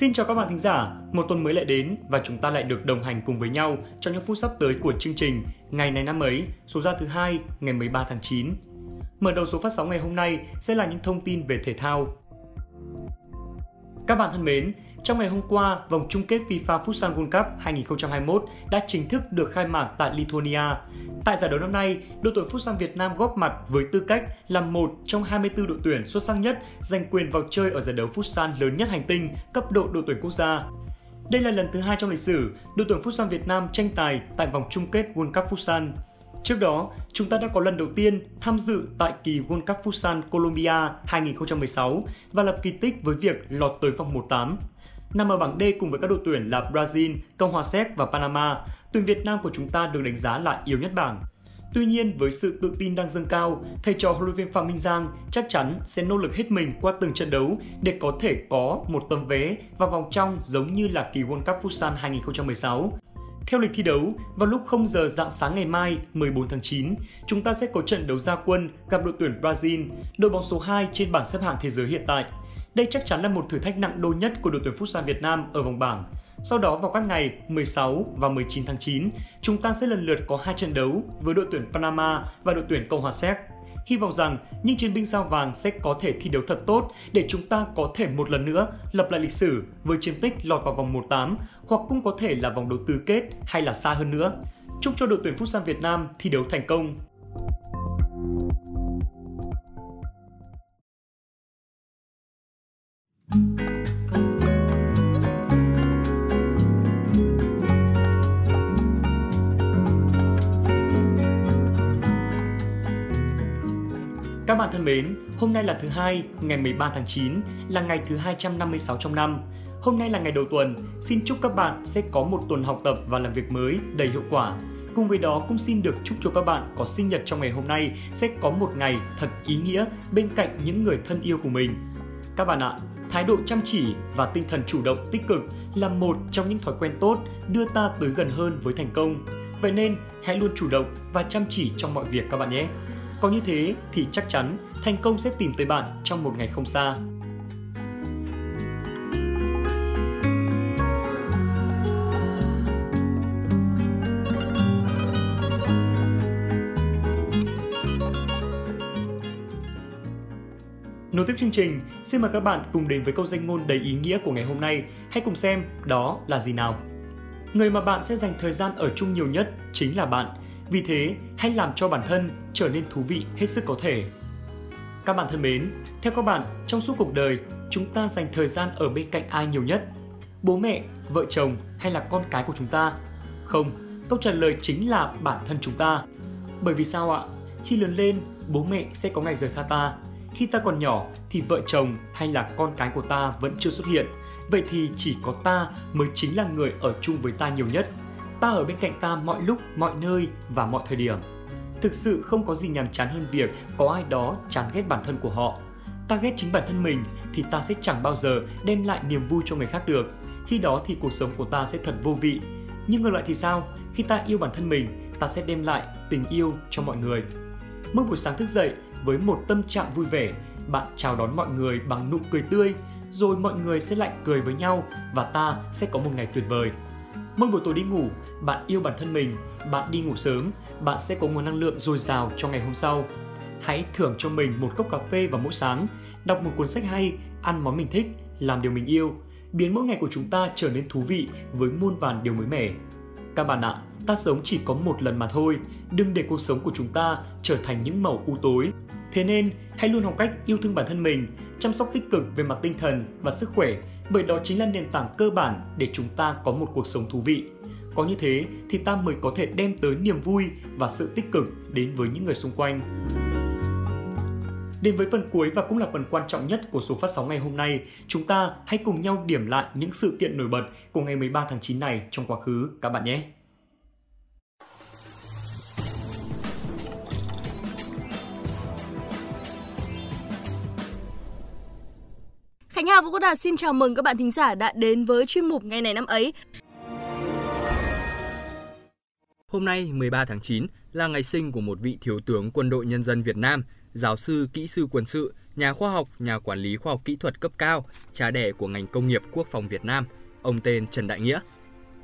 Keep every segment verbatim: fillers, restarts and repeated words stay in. Xin chào các bạn thính giả, một tuần mới lại đến và chúng ta lại được đồng hành cùng với nhau trong những phút sắp tới của chương trình Ngày này năm ấy, số ra thứ hai ngày mười ba tháng chín. Mở đầu số phát sóng ngày hôm nay sẽ là những thông tin về thể thao. Các bạn thân mến, trong ngày hôm qua, vòng chung kết FIFA Futsal World Cup hai không hai mốt đã chính thức được khai mạc tại Lithuania. Tại giải đấu năm nay, đội tuyển Futsal Việt Nam góp mặt với tư cách là một trong hai mươi tư đội tuyển xuất sắc nhất giành quyền vào chơi ở giải đấu Futsal lớn nhất hành tinh cấp độ đội tuyển quốc gia. Đây là lần thứ hai trong lịch sử đội tuyển Futsal Việt Nam tranh tài tại vòng chung kết World Cup Futsal. Trước đó, chúng ta đã có lần đầu tiên tham dự tại kỳ World Cup Futsal Colombia hai không một sáu và lập kỳ tích với việc lọt tới vòng một phần tám. Nằm ở bảng D cùng với các đội tuyển là Brazil, Cộng hòa Séc và Panama, tuyển Việt Nam của chúng ta được đánh giá là yếu nhất bảng. Tuy nhiên, với sự tự tin đang dâng cao, thầy trò huấn luyện viên Phạm Minh Giang chắc chắn sẽ nỗ lực hết mình qua từng trận đấu để có thể có một tấm vé vào vòng trong giống như là kỳ World Cup Futsal hai không một sáu. Theo lịch thi đấu, vào lúc không giờ rạng sáng ngày mai mười bốn tháng chín, chúng ta sẽ có trận đấu ra quân gặp đội tuyển Brazil, đội bóng số hai trên bảng xếp hạng thế giới hiện tại. Đây chắc chắn là một thử thách nặng đô nhất của đội tuyển Futsal Việt Nam ở vòng bảng. Sau đó vào các ngày mười sáu và mười chín tháng chín, chúng ta sẽ lần lượt có hai trận đấu với đội tuyển Panama và đội tuyển Cộng hòa Séc. Hy vọng rằng những chiến binh sao vàng sẽ có thể thi đấu thật tốt để chúng ta có thể một lần nữa lập lại lịch sử với chiến tích lọt vào vòng một phần tám hoặc cũng có thể là vòng đấu tứ kết hay là xa hơn nữa. Chúc cho đội tuyển Futsal Việt Nam thi đấu thành công. Các bạn thân mến, hôm nay là thứ hai, ngày mười ba tháng chín, là ngày thứ hai trăm năm mươi sáu trong năm. Hôm nay là ngày đầu tuần, xin chúc các bạn sẽ có một tuần học tập và làm việc mới đầy hiệu quả. Cùng với đó cũng xin được chúc cho các bạn có sinh nhật trong ngày hôm nay sẽ có một ngày thật ý nghĩa bên cạnh những người thân yêu của mình. Các bạn ạ, thái độ chăm chỉ và tinh thần chủ động tích cực là một trong những thói quen tốt đưa ta tới gần hơn với thành công. Vậy nên, hãy luôn chủ động và chăm chỉ trong mọi việc các bạn nhé. Có như thế thì chắc chắn thành công sẽ tìm tới bạn trong một ngày không xa. Nối tiếp chương trình, xin mời các bạn cùng đến với câu danh ngôn đầy ý nghĩa của ngày hôm nay. Hãy cùng xem đó là gì nào. Người mà bạn sẽ dành thời gian ở chung nhiều nhất chính là bạn. Vì thế, hãy làm cho bản thân trở nên thú vị hết sức có thể. Các bạn thân mến, theo các bạn, trong suốt cuộc đời, chúng ta dành thời gian ở bên cạnh ai nhiều nhất? Bố mẹ, vợ chồng hay là con cái của chúng ta? Không, câu trả lời chính là bản thân chúng ta. Bởi vì sao ạ? Khi lớn lên, bố mẹ sẽ có ngày rời xa ta. Khi ta còn nhỏ thì vợ chồng hay là con cái của ta vẫn chưa xuất hiện. Vậy thì chỉ có ta mới chính là người ở chung với ta nhiều nhất. Ta ở bên cạnh ta mọi lúc, mọi nơi và mọi thời điểm. Thực sự không có gì nhàm chán hơn việc có ai đó chán ghét bản thân của họ. Ta ghét chính bản thân mình thì ta sẽ chẳng bao giờ đem lại niềm vui cho người khác được. Khi đó thì cuộc sống của ta sẽ thật vô vị. Nhưng ngược lại thì sao? Khi ta yêu bản thân mình, ta sẽ đem lại tình yêu cho mọi người. Mỗi buổi sáng thức dậy với một tâm trạng vui vẻ, bạn chào đón mọi người bằng nụ cười tươi, rồi mọi người sẽ lại cười với nhau và ta sẽ có một ngày tuyệt vời. Mỗi buổi tối đi ngủ, bạn yêu bản thân mình, bạn đi ngủ sớm, bạn sẽ có nguồn năng lượng dồi dào cho ngày hôm sau. Hãy thưởng cho mình một cốc cà phê vào mỗi sáng, đọc một cuốn sách hay, ăn món mình thích, làm điều mình yêu, biến mỗi ngày của chúng ta trở nên thú vị với muôn vàn điều mới mẻ. Các bạn ạ, ta sống chỉ có một lần mà thôi, đừng để cuộc sống của chúng ta trở thành những màu u tối. Thế nên, hãy luôn học cách yêu thương bản thân mình, chăm sóc tích cực về mặt tinh thần và sức khỏe, bởi đó chính là nền tảng cơ bản để chúng ta có một cuộc sống thú vị. Có như thế thì ta mới có thể đem tới niềm vui và sự tích cực đến với những người xung quanh. Đến với phần cuối và cũng là phần quan trọng nhất của số phát sóng ngày hôm nay, chúng ta hãy cùng nhau điểm lại những sự kiện nổi bật của ngày mười ba tháng chín này trong quá khứ các bạn nhé. Khánh Hà Vũ Quốc Đạt xin chào mừng các bạn thính giả đã đến với chuyên mục Ngày này năm ấy. Hôm nay mười ba tháng chín là ngày sinh của một vị thiếu tướng Quân đội Nhân dân Việt Nam, giáo sư kỹ sư quân sự, nhà khoa học, nhà quản lý khoa học kỹ thuật cấp cao, cha đẻ của ngành công nghiệp quốc phòng Việt Nam. Ông tên Trần Đại Nghĩa.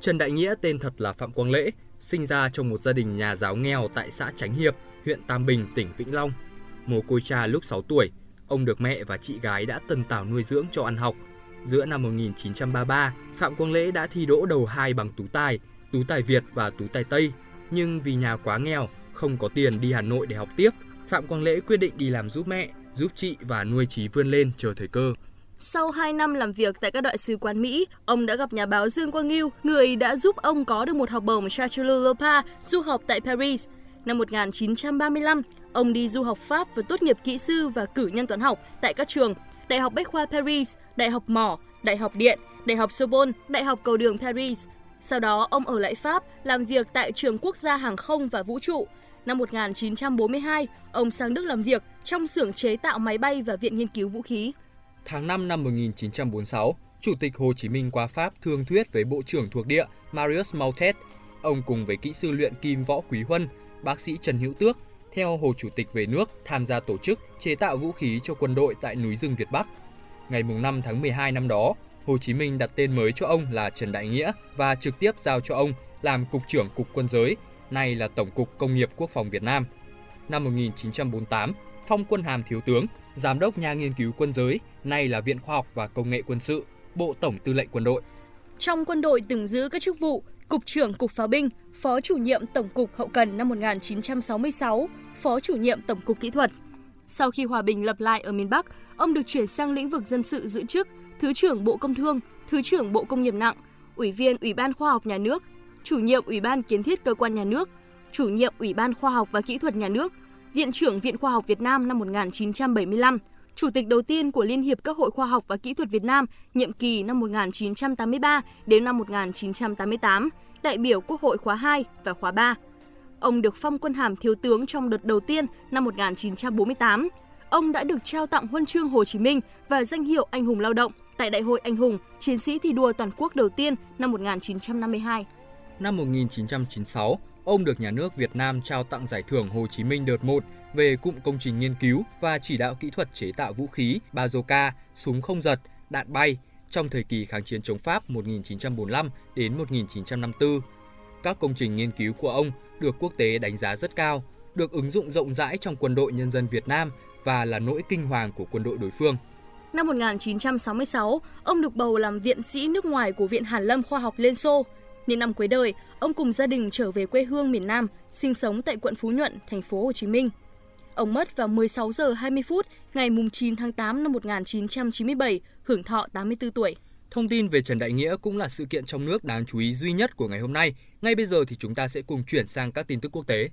Trần Đại Nghĩa tên thật là Phạm Quang Lễ, sinh ra trong một gia đình nhà giáo nghèo tại xã Chánh Hiệp, huyện Tam Bình, tỉnh Vĩnh Long. Mồ côi cha lúc sáu tuổi, ông được mẹ và chị gái đã tần tảo nuôi dưỡng cho ăn học. Giữa năm một nghìn chín trăm ba mươi ba, Phạm Quang Lễ đã thi đỗ đầu hai bằng tú tài, tú tài Việt và tú tài Tây. Nhưng vì nhà quá nghèo, không có tiền đi Hà Nội để học tiếp, Phạm Quang Lễ quyết định đi làm giúp mẹ, giúp chị và nuôi Chí vươn lên chờ thời cơ. Sau hai năm làm việc tại các đại sứ quán Mỹ, ông đã gặp nhà báo Dương Quang Ngưu, người đã giúp ông có được một học bổng Chasseloup-Laubat du học tại Paris. Năm một nghìn chín trăm ba mươi lăm, ông đi du học Pháp và tốt nghiệp kỹ sư và cử nhân toán học tại các trường Đại học Bách khoa Paris, Đại học Mỏ, Đại học Điện, Đại học Sorbonne, Đại học Cầu đường Paris. Sau đó, ông ở lại Pháp, làm việc tại Trường Quốc gia Hàng không và Vũ trụ. Năm một nghìn chín trăm bốn mươi hai, ông sang Đức làm việc trong xưởng chế tạo máy bay và Viện Nghiên cứu Vũ khí. Tháng năm năm một nghìn chín trăm bốn mươi sáu, Chủ tịch Hồ Chí Minh qua Pháp thương thuyết với Bộ trưởng thuộc địa Marius Mautet. Ông cùng với kỹ sư luyện kim Võ Quý Huân, bác sĩ Trần Hữu Tước, theo Hồ Chủ tịch về nước tham gia tổ chức chế tạo vũ khí cho quân đội tại núi rừng Việt Bắc. Ngày năm tháng mười hai năm đó, Hồ Chí Minh đặt tên mới cho ông là Trần Đại Nghĩa và trực tiếp giao cho ông làm Cục trưởng Cục Quân giới, nay là Tổng cục Công nghiệp Quốc phòng Việt Nam. Năm một nghìn chín trăm bốn mươi tám, phong quân hàm thiếu tướng, Giám đốc nhà nghiên cứu quân giới, nay là Viện Khoa học và Công nghệ Quân sự, Bộ Tổng tư lệnh Quân đội. Trong quân đội từng giữ các chức vụ Cục trưởng Cục Pháo binh, Phó chủ nhiệm Tổng cục Hậu cần năm một nghìn chín trăm sáu mươi sáu, Phó chủ nhiệm Tổng cục Kỹ thuật. Sau khi hòa bình lập lại ở miền Bắc, ông được chuyển sang lĩnh vực dân sự giữ chức Thứ trưởng Bộ Công Thương, Thứ trưởng Bộ Công nghiệp nặng, Ủy viên Ủy ban Khoa học Nhà nước, Chủ nhiệm Ủy ban Kiến thiết Cơ quan Nhà nước, Chủ nhiệm Ủy ban Khoa học và Kỹ thuật Nhà nước, Viện trưởng Viện Khoa học Việt Nam năm một nghìn chín trăm bảy mươi lăm, Chủ tịch đầu tiên của Liên hiệp các hội khoa học và kỹ thuật Việt Nam, nhiệm kỳ năm một nghìn chín trăm tám mươi ba đến năm một nghìn chín trăm tám mươi tám, đại biểu Quốc hội khóa hai và khóa ba. Ông được phong quân hàm thiếu tướng trong đợt đầu tiên năm một nghìn chín trăm bốn mươi tám. Ông đã được trao tặng huân chương Hồ Chí Minh và danh hiệu Anh hùng lao động tại Đại hội Anh hùng, Chiến sĩ thi đua toàn quốc đầu tiên năm một nghìn chín trăm năm mươi hai. Năm một nghìn chín trăm chín mươi sáu, ông được nhà nước Việt Nam trao tặng giải thưởng Hồ Chí Minh đợt một về cụm công trình nghiên cứu và chỉ đạo kỹ thuật chế tạo vũ khí, bazooka, súng không giật, đạn bay trong thời kỳ kháng chiến chống Pháp một nghìn chín trăm bốn mươi lăm đến một nghìn chín trăm năm mươi tư. Các công trình nghiên cứu của ông được quốc tế đánh giá rất cao, được ứng dụng rộng rãi trong quân đội nhân dân Việt Nam và là nỗi kinh hoàng của quân đội đối phương. Năm một nghìn chín trăm sáu mươi sáu, ông được bầu làm viện sĩ nước ngoài của Viện Hàn lâm Khoa học Liên Xô. Nên năm cuối đời, ông cùng gia đình trở về quê hương miền Nam, sinh sống tại quận Phú Nhuận, thành phố Hồ Chí Minh. Ông mất vào mười sáu giờ hai mươi phút ngày chín tháng tám năm một nghìn chín trăm chín mươi bảy, hưởng thọ tám mươi tư tuổi. Thông tin về Trần Đại Nghĩa cũng là sự kiện trong nước đáng chú ý duy nhất của ngày hôm nay. Ngay bây giờ thì chúng ta sẽ cùng chuyển sang các tin tức quốc tế.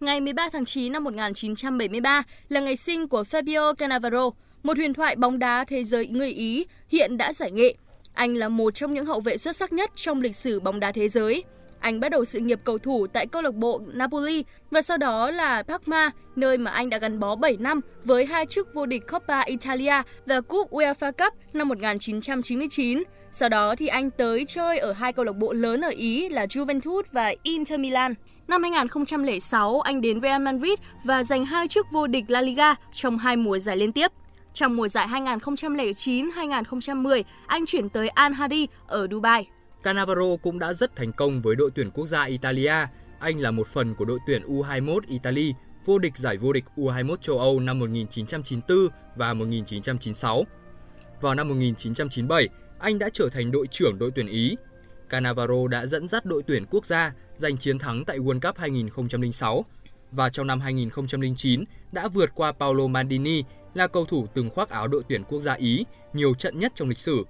Ngày mười ba tháng chín năm một nghìn chín trăm bảy mươi ba là ngày sinh của Fabio Cannavaro, một huyền thoại bóng đá thế giới người Ý hiện đã giải nghệ. Anh là một trong những hậu vệ xuất sắc nhất trong lịch sử bóng đá thế giới. Anh bắt đầu sự nghiệp cầu thủ tại câu lạc bộ Napoli và sau đó là Parma, nơi mà anh đã gắn bó bảy năm với hai chức vô địch Coppa Italia và Cúp UEFA Cup năm một nghìn chín trăm chín mươi chín. Sau đó thì anh tới chơi ở hai câu lạc bộ lớn ở Ý là Juventus và Inter Milan. Năm hai nghìn không trăm lẻ sáu, anh đến Real Madrid và giành hai chức vô địch La Liga trong hai mùa giải liên tiếp. Trong mùa giải hai nghìn không trăm lẻ chín đến hai nghìn không trăm mười, anh chuyển tới Al Ahly ở Dubai. Cannavaro cũng đã rất thành công với đội tuyển quốc gia Italia. Anh là một phần của đội tuyển U hai mươi mốt Italy, vô địch giải vô địch U hai mươi mốt châu Âu năm một nghìn chín trăm chín mươi tư và một nghìn chín trăm chín mươi sáu. Vào năm một nghìn chín trăm chín mươi bảy, anh đã trở thành đội trưởng đội tuyển Ý. Cannavaro đã dẫn dắt đội tuyển quốc gia giành chiến thắng tại World Cup hai nghìn không trăm lẻ sáu và trong năm hai nghìn không trăm lẻ chín đã vượt qua Paolo Maldini, là cầu thủ từng khoác áo đội tuyển quốc gia Ý nhiều trận nhất trong lịch sử.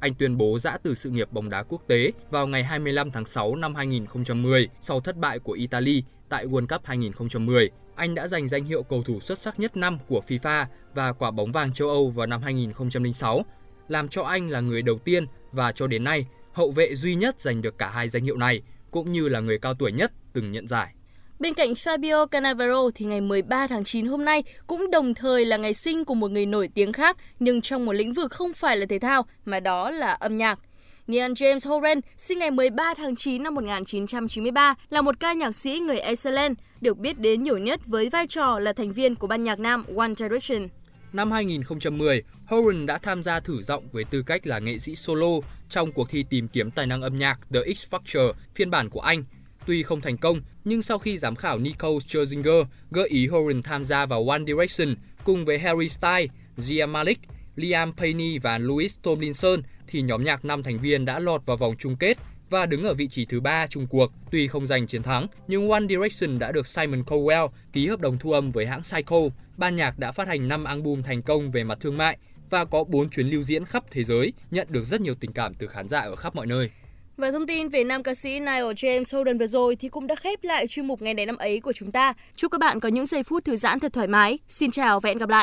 Anh tuyên bố giã từ sự nghiệp bóng đá quốc tế vào ngày hai mươi lăm tháng sáu năm hai nghìn không trăm mười sau thất bại của Italy tại World Cup hai nghìn không trăm mười. Anh đã giành danh hiệu cầu thủ xuất sắc nhất năm của FIFA và quả bóng vàng châu Âu vào năm hai nghìn không trăm lẻ sáu, làm cho anh là người đầu tiên và cho đến nay hậu vệ duy nhất giành được cả hai danh hiệu này, cũng như là người cao tuổi nhất từng nhận giải. Bên cạnh Fabio Cannavaro thì ngày mười ba tháng chín hôm nay cũng đồng thời là ngày sinh của một người nổi tiếng khác nhưng trong một lĩnh vực không phải là thể thao mà đó là âm nhạc. Niall James Horan, sinh ngày mười ba tháng chín năm một nghìn chín trăm chín mươi ba, là một ca nhạc sĩ người Iceland, được biết đến nhiều nhất với vai trò là thành viên của ban nhạc nam One Direction. Năm hai nghìn không trăm mười, Horan đã tham gia thử giọng với tư cách là nghệ sĩ solo trong cuộc thi tìm kiếm tài năng âm nhạc The X Factor phiên bản của Anh. Tuy không thành công, nhưng sau khi giám khảo Nicole Scherzinger gợi ý Horan tham gia vào One Direction cùng với Harry Styles, Zayn Malik, Liam Payne và Louis Tomlinson, thì nhóm nhạc năm thành viên đã lọt vào vòng chung kết và đứng ở vị trí thứ ba chung cuộc. Tuy không giành chiến thắng, nhưng One Direction đã được Simon Cowell ký hợp đồng thu âm với hãng Syco. Ban nhạc đã phát hành năm album thành công về mặt thương mại và có bốn chuyến lưu diễn khắp thế giới, nhận được rất nhiều tình cảm từ khán giả ở khắp mọi nơi. Và thông tin về nam ca sĩ Niall James Horan vừa rồi thì cũng đã khép lại chuyên mục Ngày này năm ấy của chúng ta. Chúc các bạn có những giây phút thư giãn thật thoải mái. Xin chào và hẹn gặp lại!